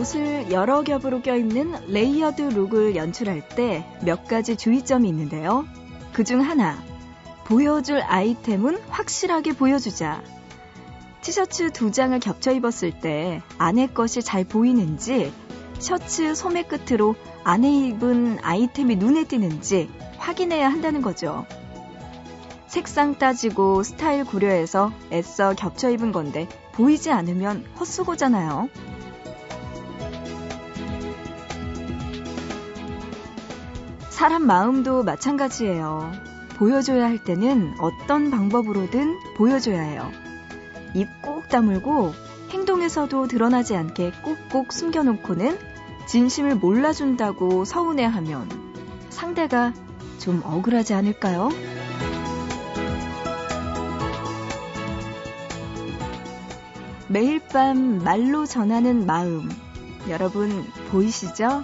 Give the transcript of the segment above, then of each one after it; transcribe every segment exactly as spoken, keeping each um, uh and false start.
옷을 여러 겹으로 껴입는 레이어드 룩을 연출할 때 몇 가지 주의점이 있는데요. 그중 하나, 보여줄 아이템은 확실하게 보여주자. 티셔츠 두 장을 겹쳐 입었을 때 안에 것이 잘 보이는지, 셔츠 소매 끝으로 안에 입은 아이템이 눈에 띄는지 확인해야 한다는 거죠. 색상 따지고 스타일 고려해서 애써 겹쳐 입은 건데 보이지 않으면 헛수고잖아요. 사람 마음도 마찬가지예요. 보여줘야 할 때는 어떤 방법으로든 보여줘야 해요. 입 꼭 다물고 행동에서도 드러나지 않게 꼭꼭 숨겨놓고는 진심을 몰라준다고 서운해하면 상대가 좀 억울하지 않을까요? 매일 밤 말로 전하는 마음, 여러분 보이시죠?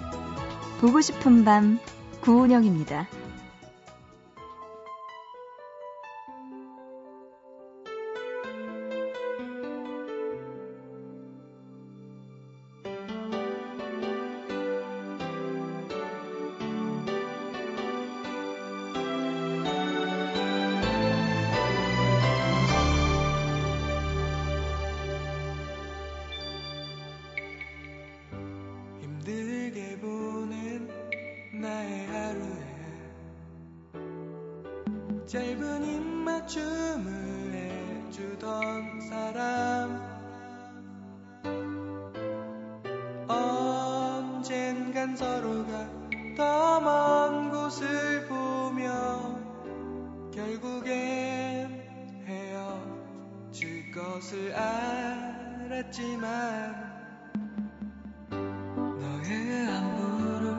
보고 싶은 밤, 구은영입니다. 짧은 입맞춤을 해주던 사람, 언젠간 서로가 더 먼 곳을 보며 결국엔 헤어질 것을 알았지만, 너의 안부를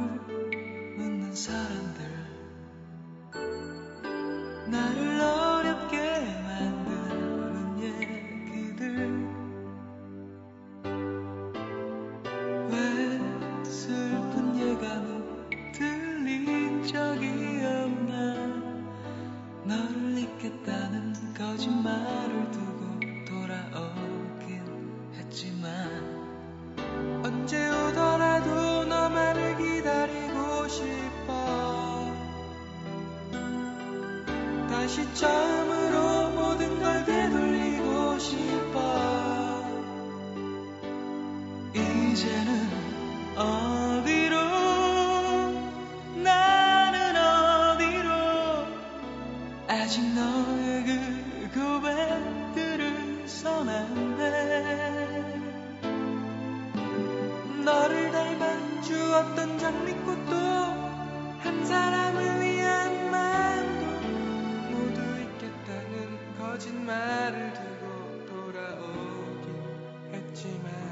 묻는 사람들, 나를 어렵게 만드는 얘기들, 왜 슬픈 예감은 들린 적이 없나. 너를 잊겠다는 거짓말을 두고 돌아오긴 했지만, 언제 오더라도 너만을 기다리고 싶어. 다시 처음으로 모든 걸 되돌리고 싶어. 이제는 어디로, 나는 어디로. 아직 너의 그 고백들을 써난대. 너를 닮아 주었던 장미꽃도, 한 사람을 위한 마음도, 거짓말을 두고 돌아오긴 했지만.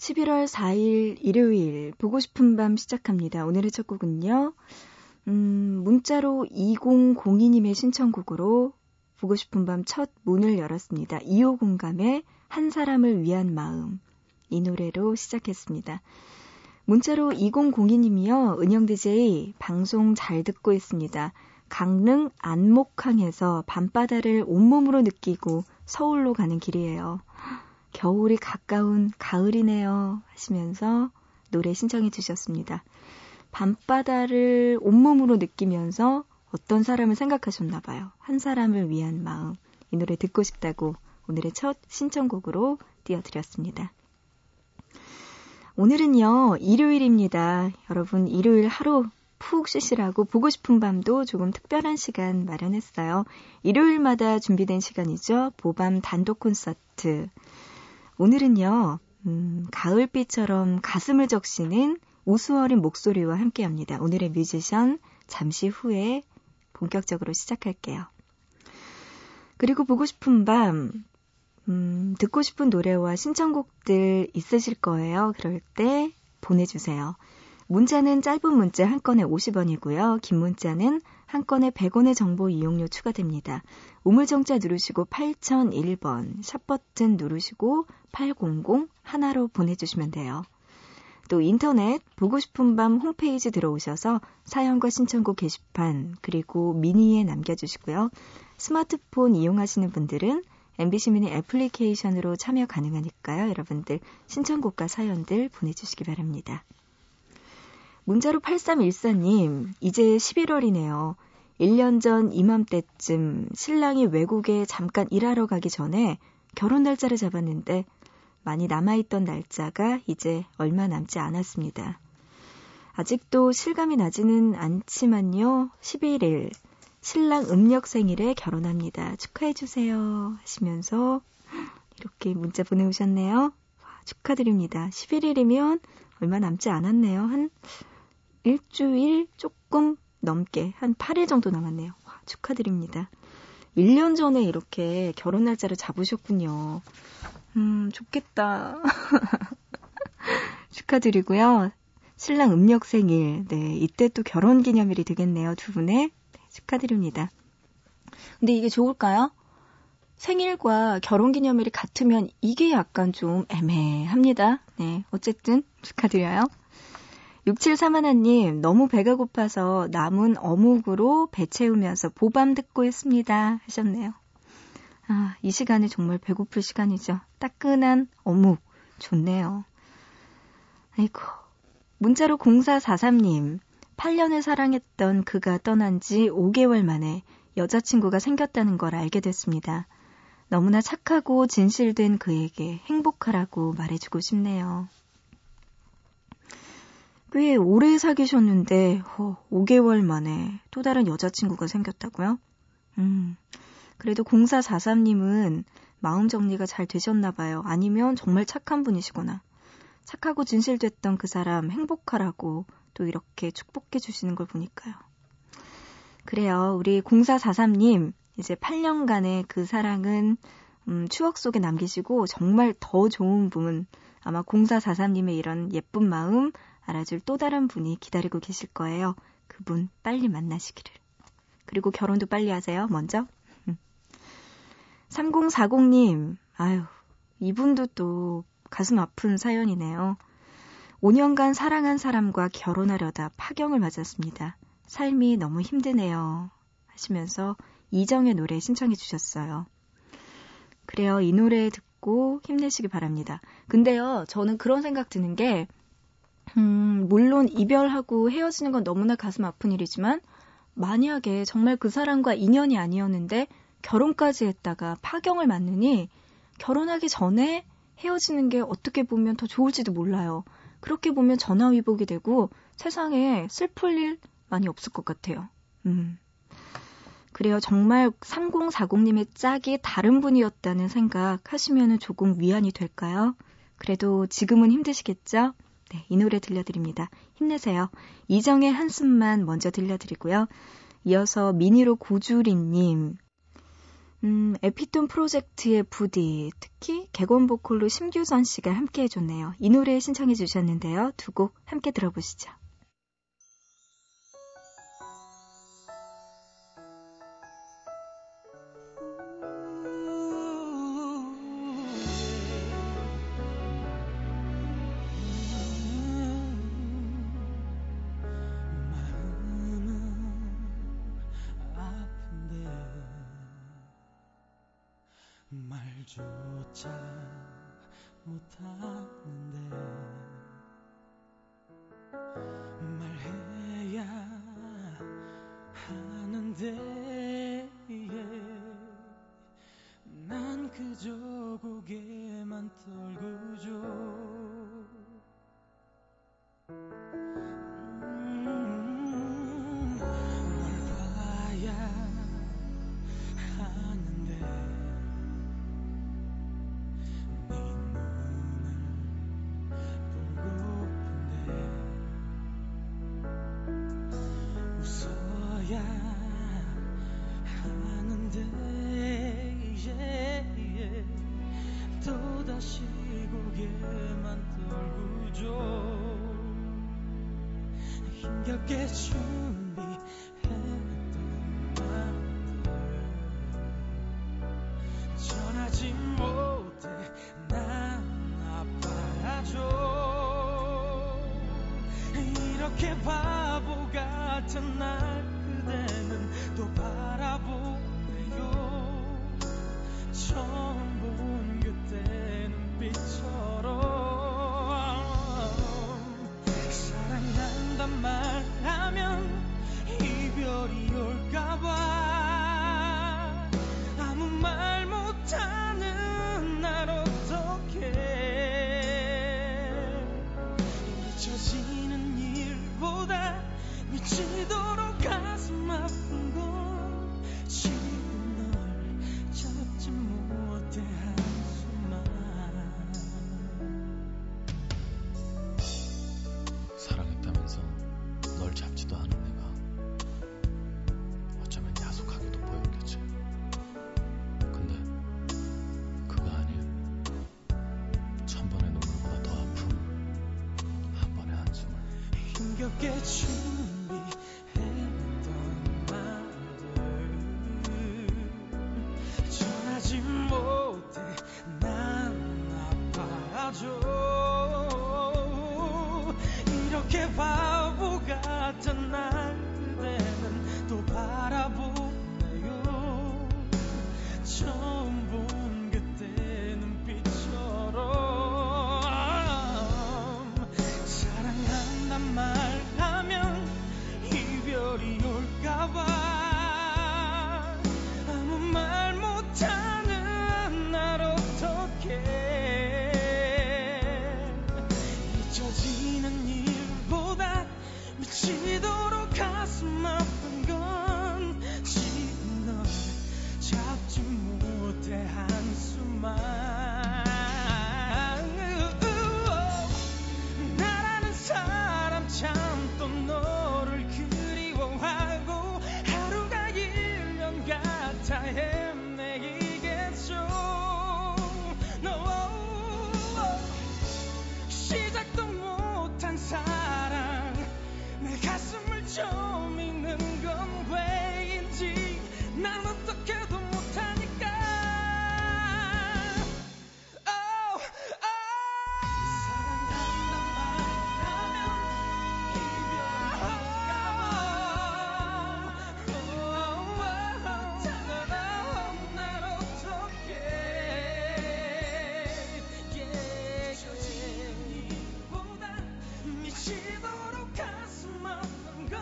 십일월 사일 일요일 보고 싶은 밤 시작합니다. 오늘의 첫 곡은요. 음, 문자로 이공공이 님의 신청곡으로 보고 싶은 밤 첫 문을 열었습니다. 이호공감의 한 사람을 위한 마음, 이 노래로 시작했습니다. 문자로 이공공이 님이요. 은영디제이 방송 잘 듣고 있습니다. 강릉 안목항에서 밤바다를 온몸으로 느끼고 서울로 가는 길이에요. 겨울이 가까운 가을이네요 하시면서 노래 신청해 주셨습니다. 밤바다를 온몸으로 느끼면서 어떤 사람을 생각하셨나 봐요. 한 사람을 위한 마음. 이 노래 듣고 싶다고 오늘의 첫 신청곡으로 띄워드렸습니다. 오늘은요. 일요일입니다. 여러분 일요일 하루 푹 쉬시라고 보고 싶은 밤도 조금 특별한 시간 마련했어요. 일요일마다 준비된 시간이죠. 보밤 단독 콘서트. 오늘은요. 음, 가을비처럼 가슴을 적시는 우수어린 목소리와 함께합니다. 오늘의 뮤지션 잠시 후에 본격적으로 시작할게요. 그리고 보고 싶은 밤, 음, 듣고 싶은 노래와 신청곡들 있으실 거예요. 그럴 때 보내주세요. 문자는 짧은 문자 한 건에 오십 원이고요. 긴 문자는 한 건에 백 원의 정보 이용료 추가됩니다. 우물정자 누르시고 팔공공일 번, 샵버튼 누르시고 팔공공일로 보내주시면 돼요. 또 인터넷 보고 싶은 밤 홈페이지 들어오셔서 사연과 신청곡 게시판 그리고 미니에 남겨주시고요. 스마트폰 이용하시는 분들은 엠비씨 미니 애플리케이션으로 참여 가능하니까요. 여러분들 신청곡과 사연들 보내주시기 바랍니다. 문자로 팔삼일사 님, 이제 십일월이네요. 일 년 전 이맘때쯤 신랑이 외국에 잠깐 일하러 가기 전에 결혼 날짜를 잡았는데 많이 남아있던 날짜가 이제 얼마 남지 않았습니다. 아직도 실감이 나지는 않지만요. 십일일, 신랑 음력 생일에 결혼합니다. 축하해주세요 하시면서 이렇게 문자 보내오셨네요. 와, 축하드립니다. 십일일이면 얼마 남지 않았네요. 한 일주일 조금 넘게 한 팔 일 정도 남았네요. 와, 축하드립니다. 일 년 전에 이렇게 결혼 날짜를 잡으셨군요. 음, 좋겠다. 축하드리고요. 신랑 음력 생일. 네, 이때 또 결혼 기념일이 되겠네요. 두 분의. 네, 축하드립니다. 근데 이게 좋을까요? 생일과 결혼 기념일이 같으면 이게 약간 좀 애매합니다. 네, 어쨌든 축하드려요. 육칠삼일 님, 너무 배가 고파서 남은 어묵으로 배 채우면서 보밤 듣고 있습니다 하셨네요. 아, 이 시간이 정말 배고플 시간이죠. 따끈한 어묵 좋네요. 아이고. 문자로 공사사삼 님, 팔 년을 사랑했던 그가 떠난 지 오 개월 만에 여자친구가 생겼다는 걸 알게 됐습니다. 너무나 착하고 진실된 그에게 행복하라고 말해주고 싶네요. 꽤 오래 사귀셨는데 어, 오 개월 만에 또 다른 여자친구가 생겼다고요? 음, 그래도 공사사삼 님은 마음 정리가 잘 되셨나 봐요. 아니면 정말 착한 분이시구나. 착하고 진실됐던 그 사람 행복하라고 또 이렇게 축복해 주시는 걸 보니까요. 그래요. 우리 공사사삼 님 이제 팔 년간의 그 사랑은 음, 추억 속에 남기시고 정말 더 좋은 분 아마 공사사삼 님의 이런 예쁜 마음 알아줄 또 다른 분이 기다리고 계실 거예요. 그분 빨리 만나시기를. 그리고 결혼도 빨리 하세요. 먼저. 삼공사공 님. 아유, 이분도 또 가슴 아픈 사연이네요. 오 년간 사랑한 사람과 결혼하려다 파경을 맞았습니다. 삶이 너무 힘드네요 하시면서 이정의 노래 신청해 주셨어요. 그래요. 이 노래 듣고 힘내시기 바랍니다. 근데요. 저는 그런 생각 드는 게 음, 물론 이별하고 헤어지는 건 너무나 가슴 아픈 일이지만 만약에 정말 그 사람과 인연이 아니었는데 결혼까지 했다가 파경을 맞느니 결혼하기 전에 헤어지는 게 어떻게 보면 더 좋을지도 몰라요. 그렇게 보면 전화위복이 되고 세상에 슬플 일 많이 없을 것 같아요. 음. 그래요. 정말 삼공사공 님의 짝이 다른 분이었다는 생각 하시면 조금 위안이 될까요? 그래도 지금은 힘드시겠죠? 네, 이 노래 들려드립니다. 힘내세요. 이정의 한숨만 먼저 들려드리고요. 이어서 미니로 고주리님. 음, 에피톤 프로젝트의 부디, 특히 객원 보컬로 심규선 씨가 함께해줬네요. 이 노래 신청해 주셨는데요. 두 곡 함께 들어보시죠. 잘 못하는데 말해야 하는데 난 그저 고개만 떨구죠. 힘겹게 준비해왔던 말들 전하지 못해 난 아파하죠. 이렇게 바보 같은 날 그대는 또 바라보네요. 처음 본 그때 눈빛처럼 사랑한단 말하면 이별이 올까봐 아무 말 못하는 날 어떡해. 잊혀지는 일보다 미치도록 가슴 아픈 건 지금 널 잡지 못해 한숨만. 사랑했다면서 널 잡지도 않은 내가 어쩌면 야속하게도 보였겠지. 근데 그거 아니야. 천번의 눈물보다 더 아픔, 한 번의 한숨을. 힘겹게 준비했던 말들 전하지 못해 난 아파하죠. 이렇게 바보 같은 날 그대는 또 바라보네요. 처음 본 그때 눈빛처럼 사랑한단 말하면 이별이 올까봐 아무 말 못하는 날 어떡해. 잊혀지는 일 지도록 가슴 아픈 건 지금 널 잡지 못해 한숨만. 나라는 사람 참 또 너를 그리워하고 하루가 일년 같아 헤매이겠죠. no. 시작도 못한 사랑 내 가슴을 좀 읽는 건 왜인지 난 어떻게도 못하니까. oh, oh. 사랑한단 말하면 이별할까봐 oh, oh, oh. 날 어떡해. 잊혀지는 일보다 미치도록 가슴 아픈 건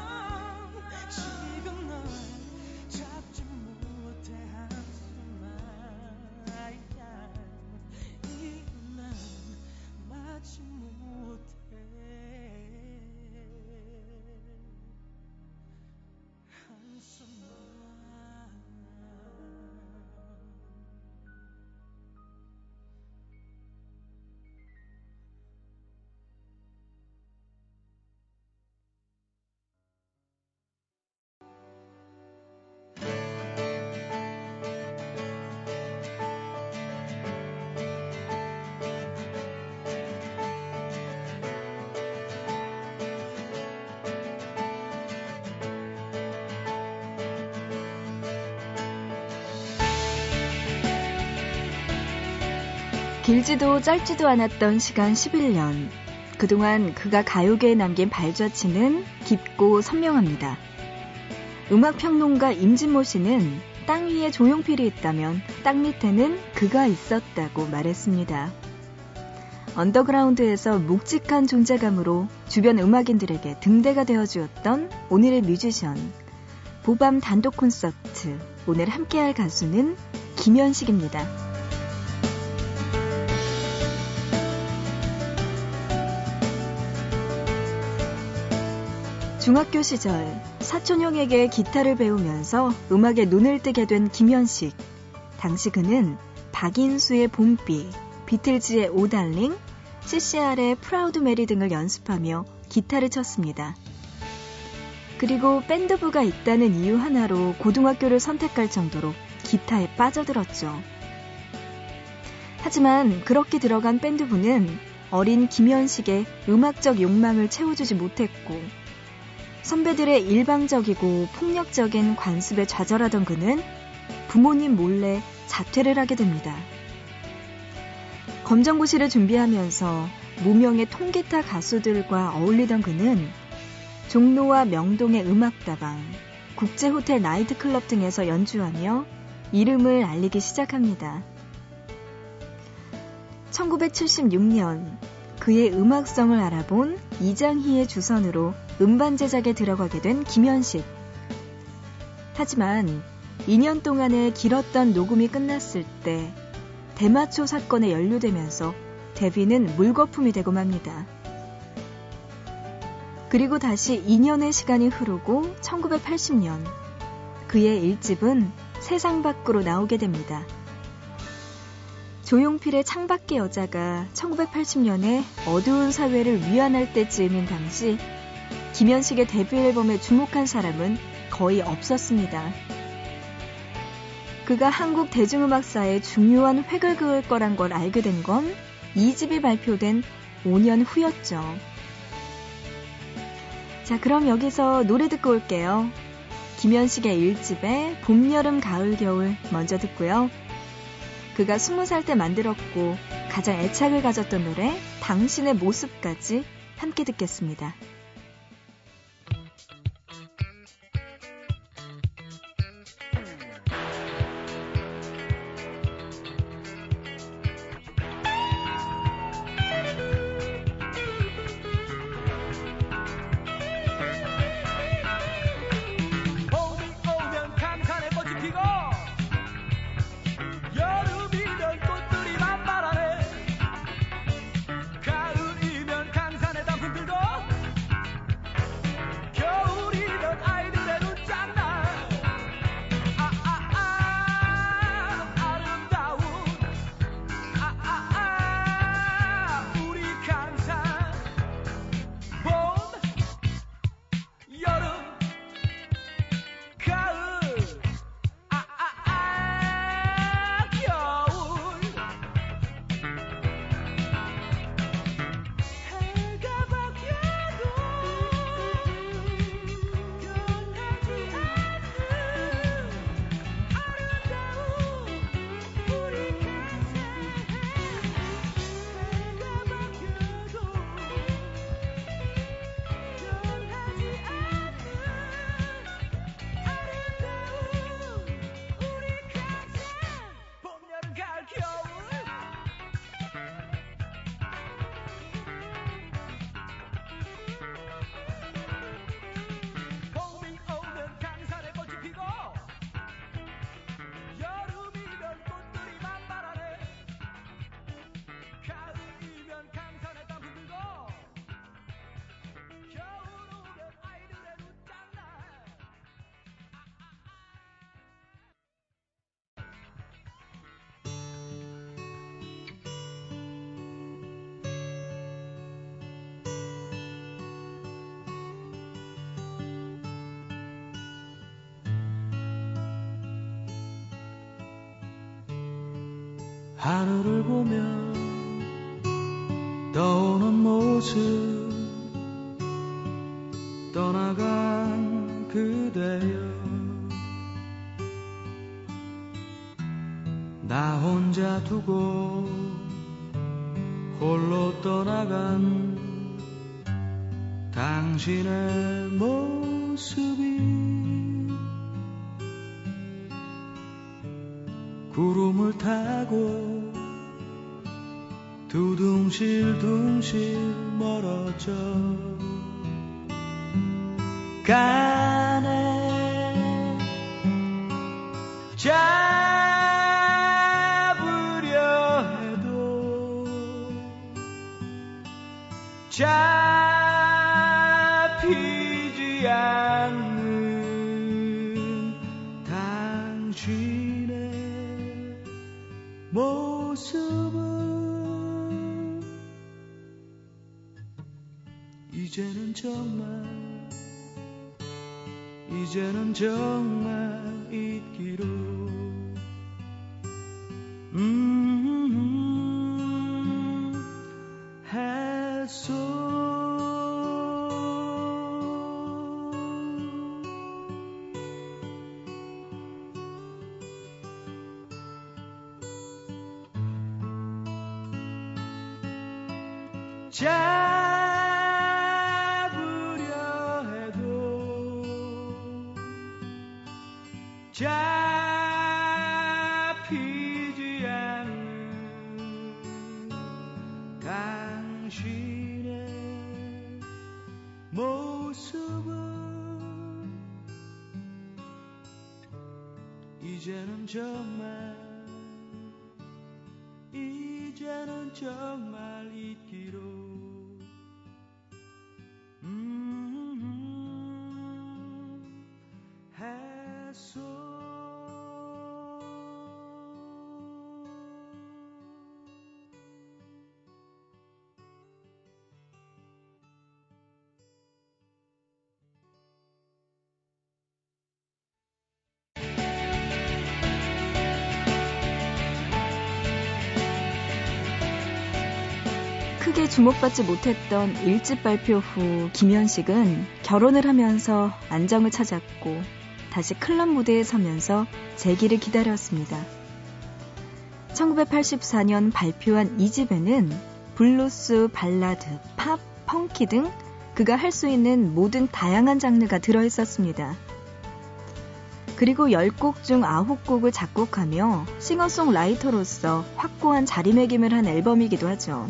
지금 널 잡지 못해 한숨만. 이 난 마치 못해 한숨만. 길지도 짧지도 않았던 시간 십일 년. 그동안 그가 가요계에 남긴 발자취는 깊고 선명합니다. 음악평론가 임진모 씨는 땅 위에 조용필이 있다면 땅 밑에는 그가 있었다고 말했습니다. 언더그라운드에서 묵직한 존재감으로 주변 음악인들에게 등대가 되어주었던 오늘의 뮤지션, 보밤 단독 콘서트, 오늘 함께할 가수는 김현식입니다. 중학교 시절 사촌형에게 기타를 배우면서 음악에 눈을 뜨게 된 김현식. 당시 그는 박인수의 봄비, 비틀즈의 오달링, 씨씨알의 프라우드 메리 등을 연습하며 기타를 쳤습니다. 그리고 밴드부가 있다는 이유 하나로 고등학교를 선택할 정도로 기타에 빠져들었죠. 하지만 그렇게 들어간 밴드부는 어린 김현식의 음악적 욕망을 채워주지 못했고 선배들의 일방적이고 폭력적인 관습에 좌절하던 그는 부모님 몰래 자퇴를 하게 됩니다. 검정고시를 준비하면서 무명의 통기타 가수들과 어울리던 그는 종로와 명동의 음악다방, 국제호텔 나이트클럽 등에서 연주하며 이름을 알리기 시작합니다. 천구백칠십육 년 그의 음악성을 알아본 이장희의 주선으로 음반 제작에 들어가게 된 김현식. 하지만 이 년 동안의 길었던 녹음이 끝났을 때 대마초 사건에 연루되면서 데뷔는 물거품이 되고 맙니다. 그리고 다시 이 년의 시간이 흐르고 천구백팔십 년 그의 일집은 세상 밖으로 나오게 됩니다. 조용필의 창밖의 여자가 천구백팔십 년에 어두운 사회를 위안할 때쯤인 당시 김현식의 데뷔 앨범에 주목한 사람은 거의 없었습니다. 그가 한국 대중음악사에 중요한 획을 그을 거란 걸 알게 된 건 이 집이 발표된 오 년 후였죠. 자, 그럼 여기서 노래 듣고 올게요. 김현식의 일집에 봄, 여름, 가을, 겨울 먼저 듣고요. 그가 스무 살 때 만들었고 가장 애착을 가졌던 노래 당신의 모습까지 함께 듣겠습니다. 하늘을 보며 떠오는 모습, 떠나간 그대여, 나 혼자 두고 홀로 떠나간 당신의 모습이 구름을 타고 두둥실둥실 멀어져 가네. 잡으려 해도 잡히지 않는 당신의 모습은 이제는 정말 이제는 정말 잊기로. 음, 했소. 자. 잡히지 않는 당신의 모습은 이제는 정말 이제는 정말 잊기로. 음, 해소. 크게 주목받지 못했던 일집 발표 후 김현식은 결혼을 하면서 안정을 찾았고 다시 클럽 무대에 서면서 재기를 기다렸습니다. 천구백팔십사 년 발표한 이집에는 블루스, 발라드, 팝, 펑키 등 그가 할 수 있는 모든 다양한 장르가 들어있었습니다. 그리고 십 곡 중 아홉 곡을 작곡하며 싱어송라이터로서 확고한 자리매김을 한 앨범이기도 하죠.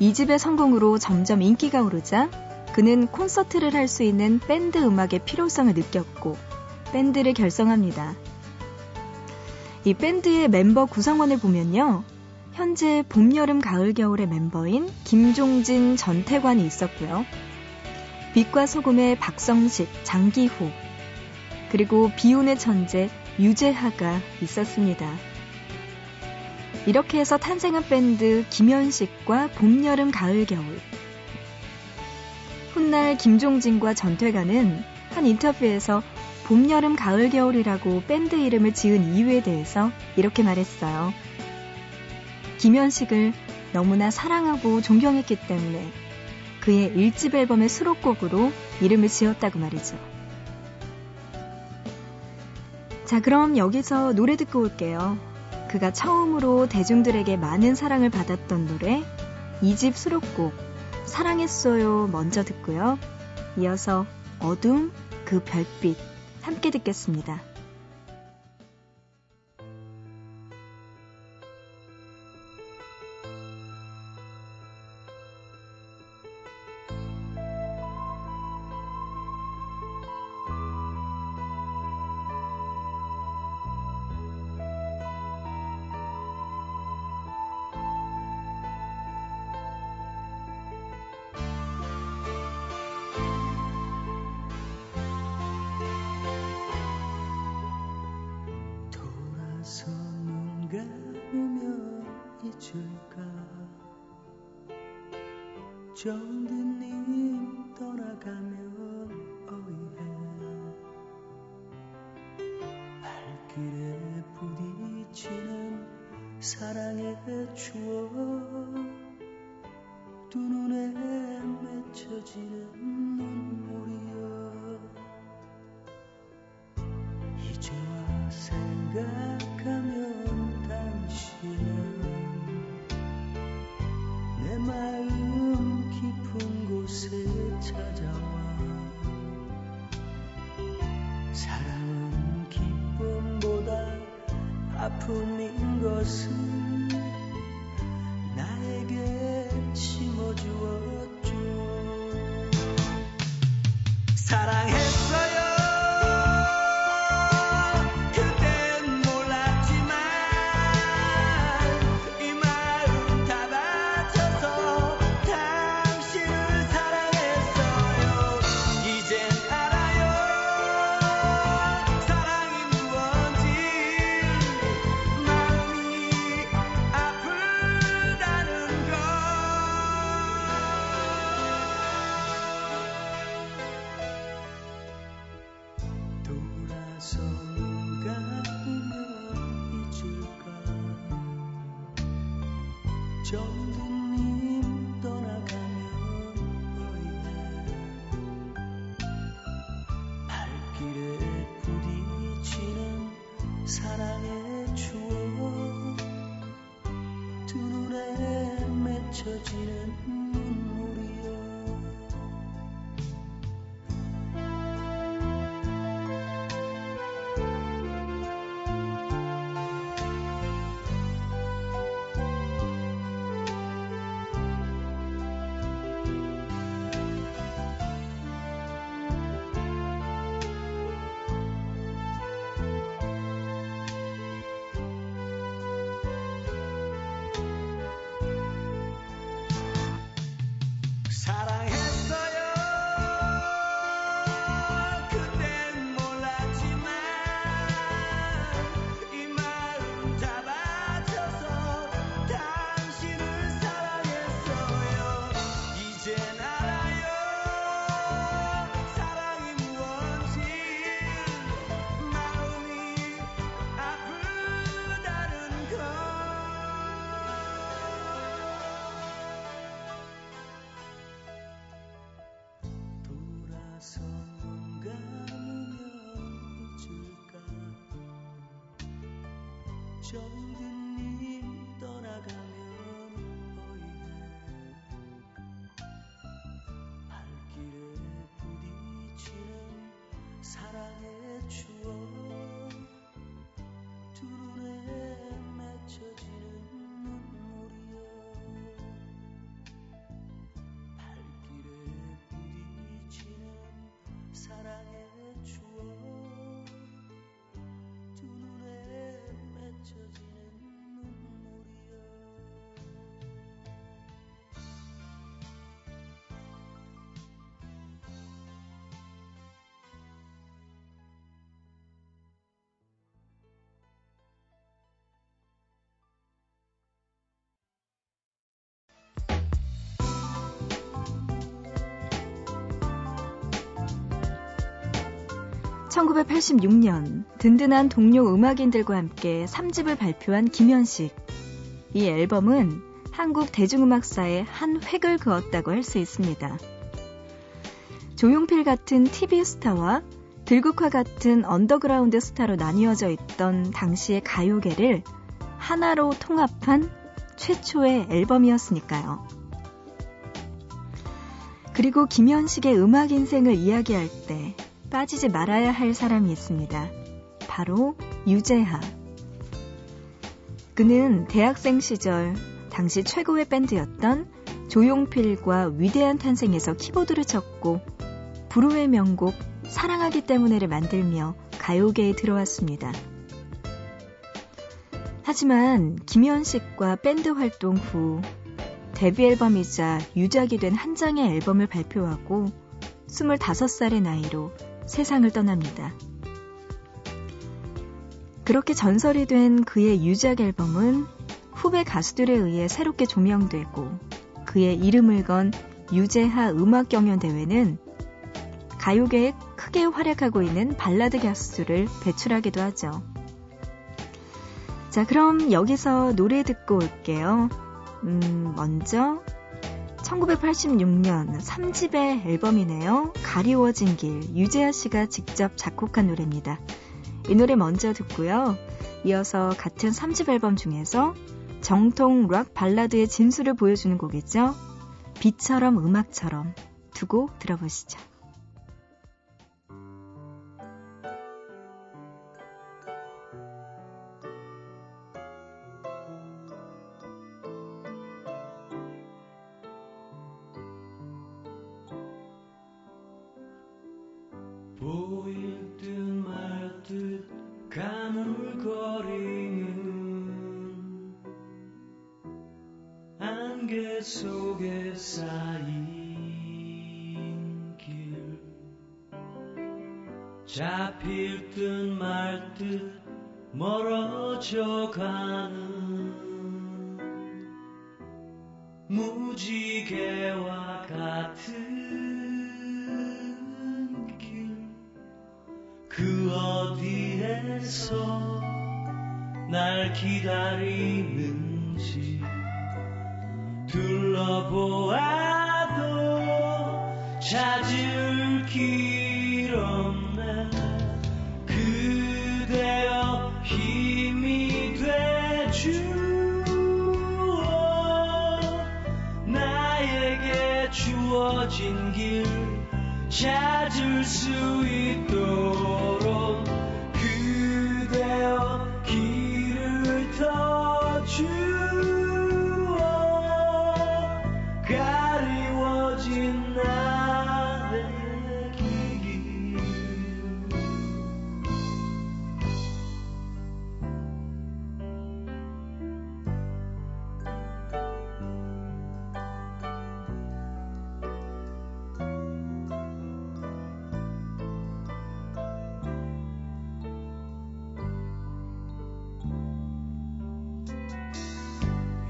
이집의 성공으로 점점 인기가 오르자 그는 콘서트를 할 수 있는 밴드 음악의 필요성을 느꼈고 밴드를 결성합니다. 이 밴드의 멤버 구성원을 보면요. 현재 봄, 여름, 가을, 겨울의 멤버인 김종진, 전태관이 있었고요. 빛과 소금의 박성식, 장기호, 그리고 비운의 천재 유재하가 있었습니다. 이렇게 해서 탄생한 밴드 김현식과 봄, 여름, 가을, 겨울. 훗날 김종진과 전태관은 한 인터뷰에서 봄, 여름, 가을, 겨울이라고 밴드 이름을 지은 이유에 대해서 이렇게 말했어요. 김현식을 너무나 사랑하고 존경했기 때문에 그의 일집 앨범의 수록곡으로 이름을 지었다고 말이죠. 자, 그럼 여기서 노래 듣고 올게요. 그가 처음으로 대중들에게 많은 사랑을 받았던 노래 이집 수록곡 사랑했어요 먼저 듣고요. 이어서 어둠 그 별빛 함께 듣겠습니다. 정든님 떠나가면 어이해 발길에 부딪히는 사랑의 추억 두 눈에 맺혀지는 눈물이여. 이제와 생각하면 당신은 내 마음 깊은 곳에 찾아와 사랑은 기쁨보다 아픔인 것은 나에게 심어주었죠. 사랑했어요. 정부님 떠나가면 어이나 발길에 부딪히는 사랑의 추억, 두 눈에 맺혀지는 눈물이여. 정든님 떠나가면 어이네 발길에 부딪히는 사랑의 추억, 두 눈에 맺혀지는 눈물이여. 발길에 부딪히는 사랑의 추억, 두 눈에 맺혀지는 천구백팔십육 년 든든한 동료 음악인들과 함께 삼 집을 발표한 김현식. 이 앨범은 한국 대중음악사의 한 획을 그었다고 할 수 있습니다. 조용필 같은 티비 스타와 들국화 같은 언더그라운드 스타로 나뉘어져 있던 당시의 가요계를 하나로 통합한 최초의 앨범이었으니까요. 그리고 김현식의 음악 인생을 이야기할 때 빠지지 말아야 할 사람이 있습니다. 바로 유재하. 그는 대학생 시절 당시 최고의 밴드였던 조용필과 위대한 탄생에서 키보드를 쳤고 불후의 명곡 사랑하기 때문에를 만들며 가요계에 들어왔습니다. 하지만 김현식과 밴드 활동 후 데뷔 앨범이자 유작이 된 한 장의 앨범을 발표하고 스물다섯 살의 나이로 세상을 떠납니다. 그렇게 전설이 된 그의 유작 앨범은 후배 가수들에 의해 새롭게 조명되고 그의 이름을 건 유재하 음악경연대회는 가요계에 크게 활약하고 있는 발라드 가수들을 배출하기도 하죠. 자, 그럼 여기서 노래 듣고 올게요. 음, 먼저 천구백팔십육 년 삼 집의 앨범이네요. 가리워진 길, 유재하 씨가 직접 작곡한 노래입니다. 이 노래 먼저 듣고요. 이어서 같은 삼 집 앨범 중에서 정통 락 발라드의 진수를 보여주는 곡이죠. 빛처럼 음악처럼 두 곡 들어보시죠. 보일 듯 말 듯 가물거리는 안개 속에 쌓인 길 잡힐 듯 말 듯 멀어져 가는 무지개와 같은 길 그 어디에서 날 기다리는지 둘러보아도 찾을 길 없네 그대여 힘이 되주어 나에게 주어진 길 찾을 수 있도록 그대여 길을 터주어 가리워진 나의 길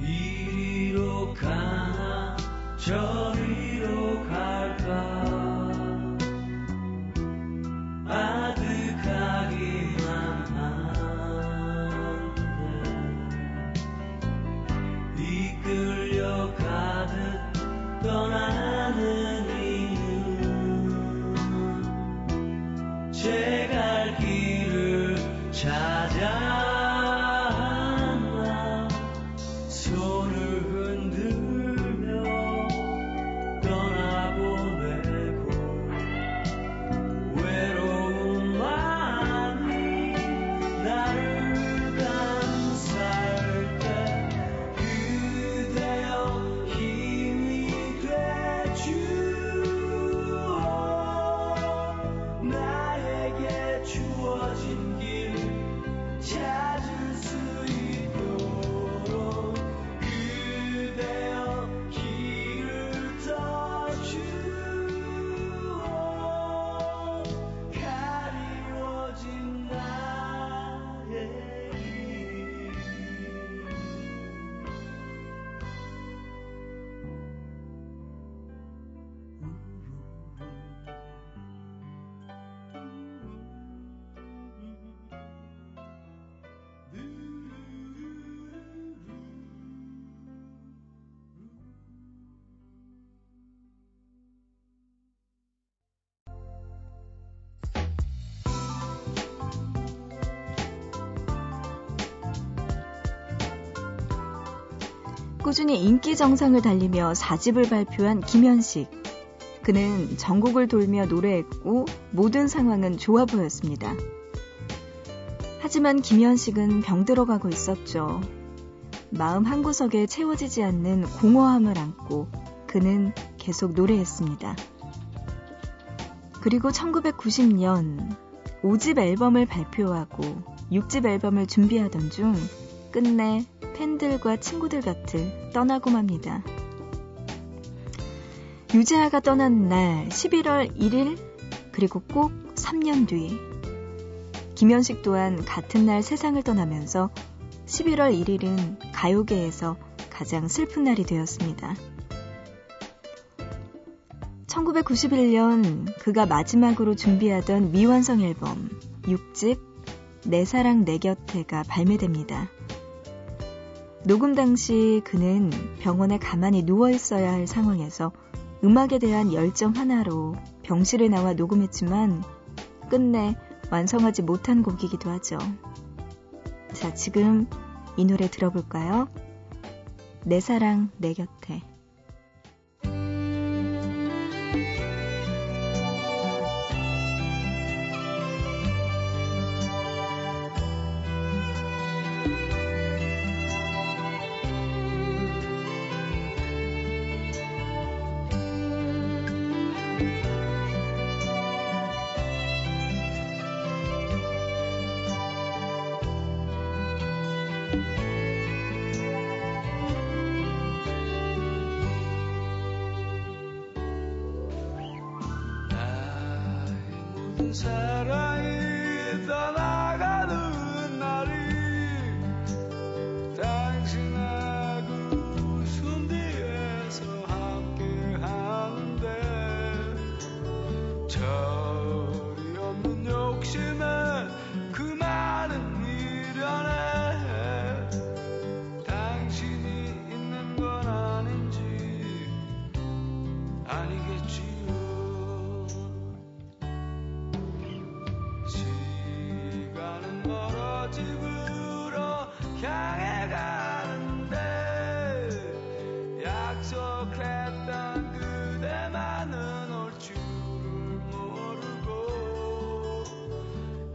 이리로 가나 저리로 갈까 아득하기만 한데 이끌려 가듯 떠나는 이는 제 갈 길을 찾았나 손을 흔들며 떠나보내고 외로운 마음이 나를 감쌀 때 그대여 힘이 되주어 나에게 주어진 길 찾을 수 있도록 그대여 길을 터주어 가리워진 나의 길 꾸준히 인기 정상을 달리며 사 집을 발표한 김현식. 그는 전국을 돌며 노래했고 모든 상황은 좋아 보였습니다. 하지만 김현식은 병들어가고 있었죠. 마음 한구석에 채워지지 않는 공허함을 안고 그는 계속 노래했습니다. 그리고 천구백구십 년 오 집 앨범을 발표하고 육 집 앨범을 준비하던 중 끝내 팬들과 친구들 곁을 떠나고 맙니다. 유재하가 떠난 날 십일월 일일 그리고 꼭 삼 년 뒤 김현식 또한 같은 날 세상을 떠나면서 십일월 일일은 가요계에서 가장 슬픈 날이 되었습니다. 천구백구십일 년 그가 마지막으로 준비하던 미완성 앨범 육 집 내 사랑 내 곁에가 발매됩니다. 녹음 당시 그는 병원에 가만히 누워있어야 할 상황에서 음악에 대한 열정 하나로 병실에 나와 녹음했지만 끝내 완성하지 못한 곡이기도 하죠. 자, 지금 이 노래 들어볼까요? 내 사랑 내 곁에 떠나가는 날이 당신하고 웃음 뒤에서 함께하는데 철이 없는 욕심에 그 많은 미련에 당신이 있는 건 아닌지 아니겠지. 집으로 향해 가는데 약속했던 그대만은 올 줄을 모르고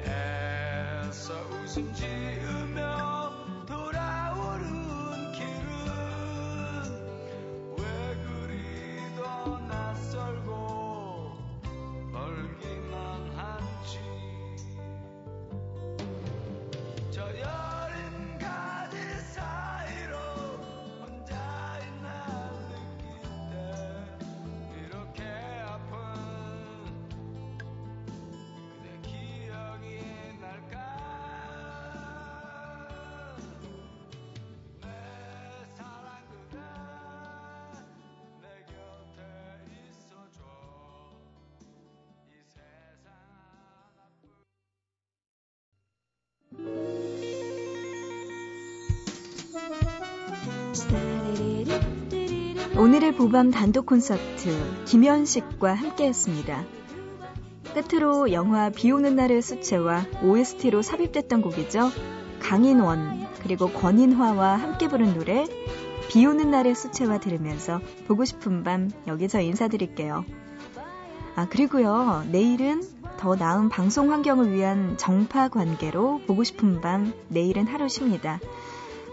애써 웃음 지으며 돌아오는 길은 왜 그리도 낯설고 멀기만 한지. 오늘의 보밤 단독 콘서트 김현식과 함께했습니다. 끝으로 영화 비오는 날의 수채화 오에스티로 삽입됐던 곡이죠. 강인원 그리고 권인화와 함께 부른 노래 비오는 날의 수채화 들으면서 보고 싶은 밤 여기서 인사드릴게요. 아 그리고요 내일은 더 나은 방송 환경을 위한 정파 관계로 보고 싶은 밤 내일은 하루 쉽니다.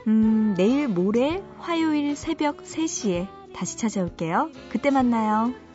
음, 내일 모레 화요일 새벽 세 시에 다시 찾아올게요. 그때 만나요.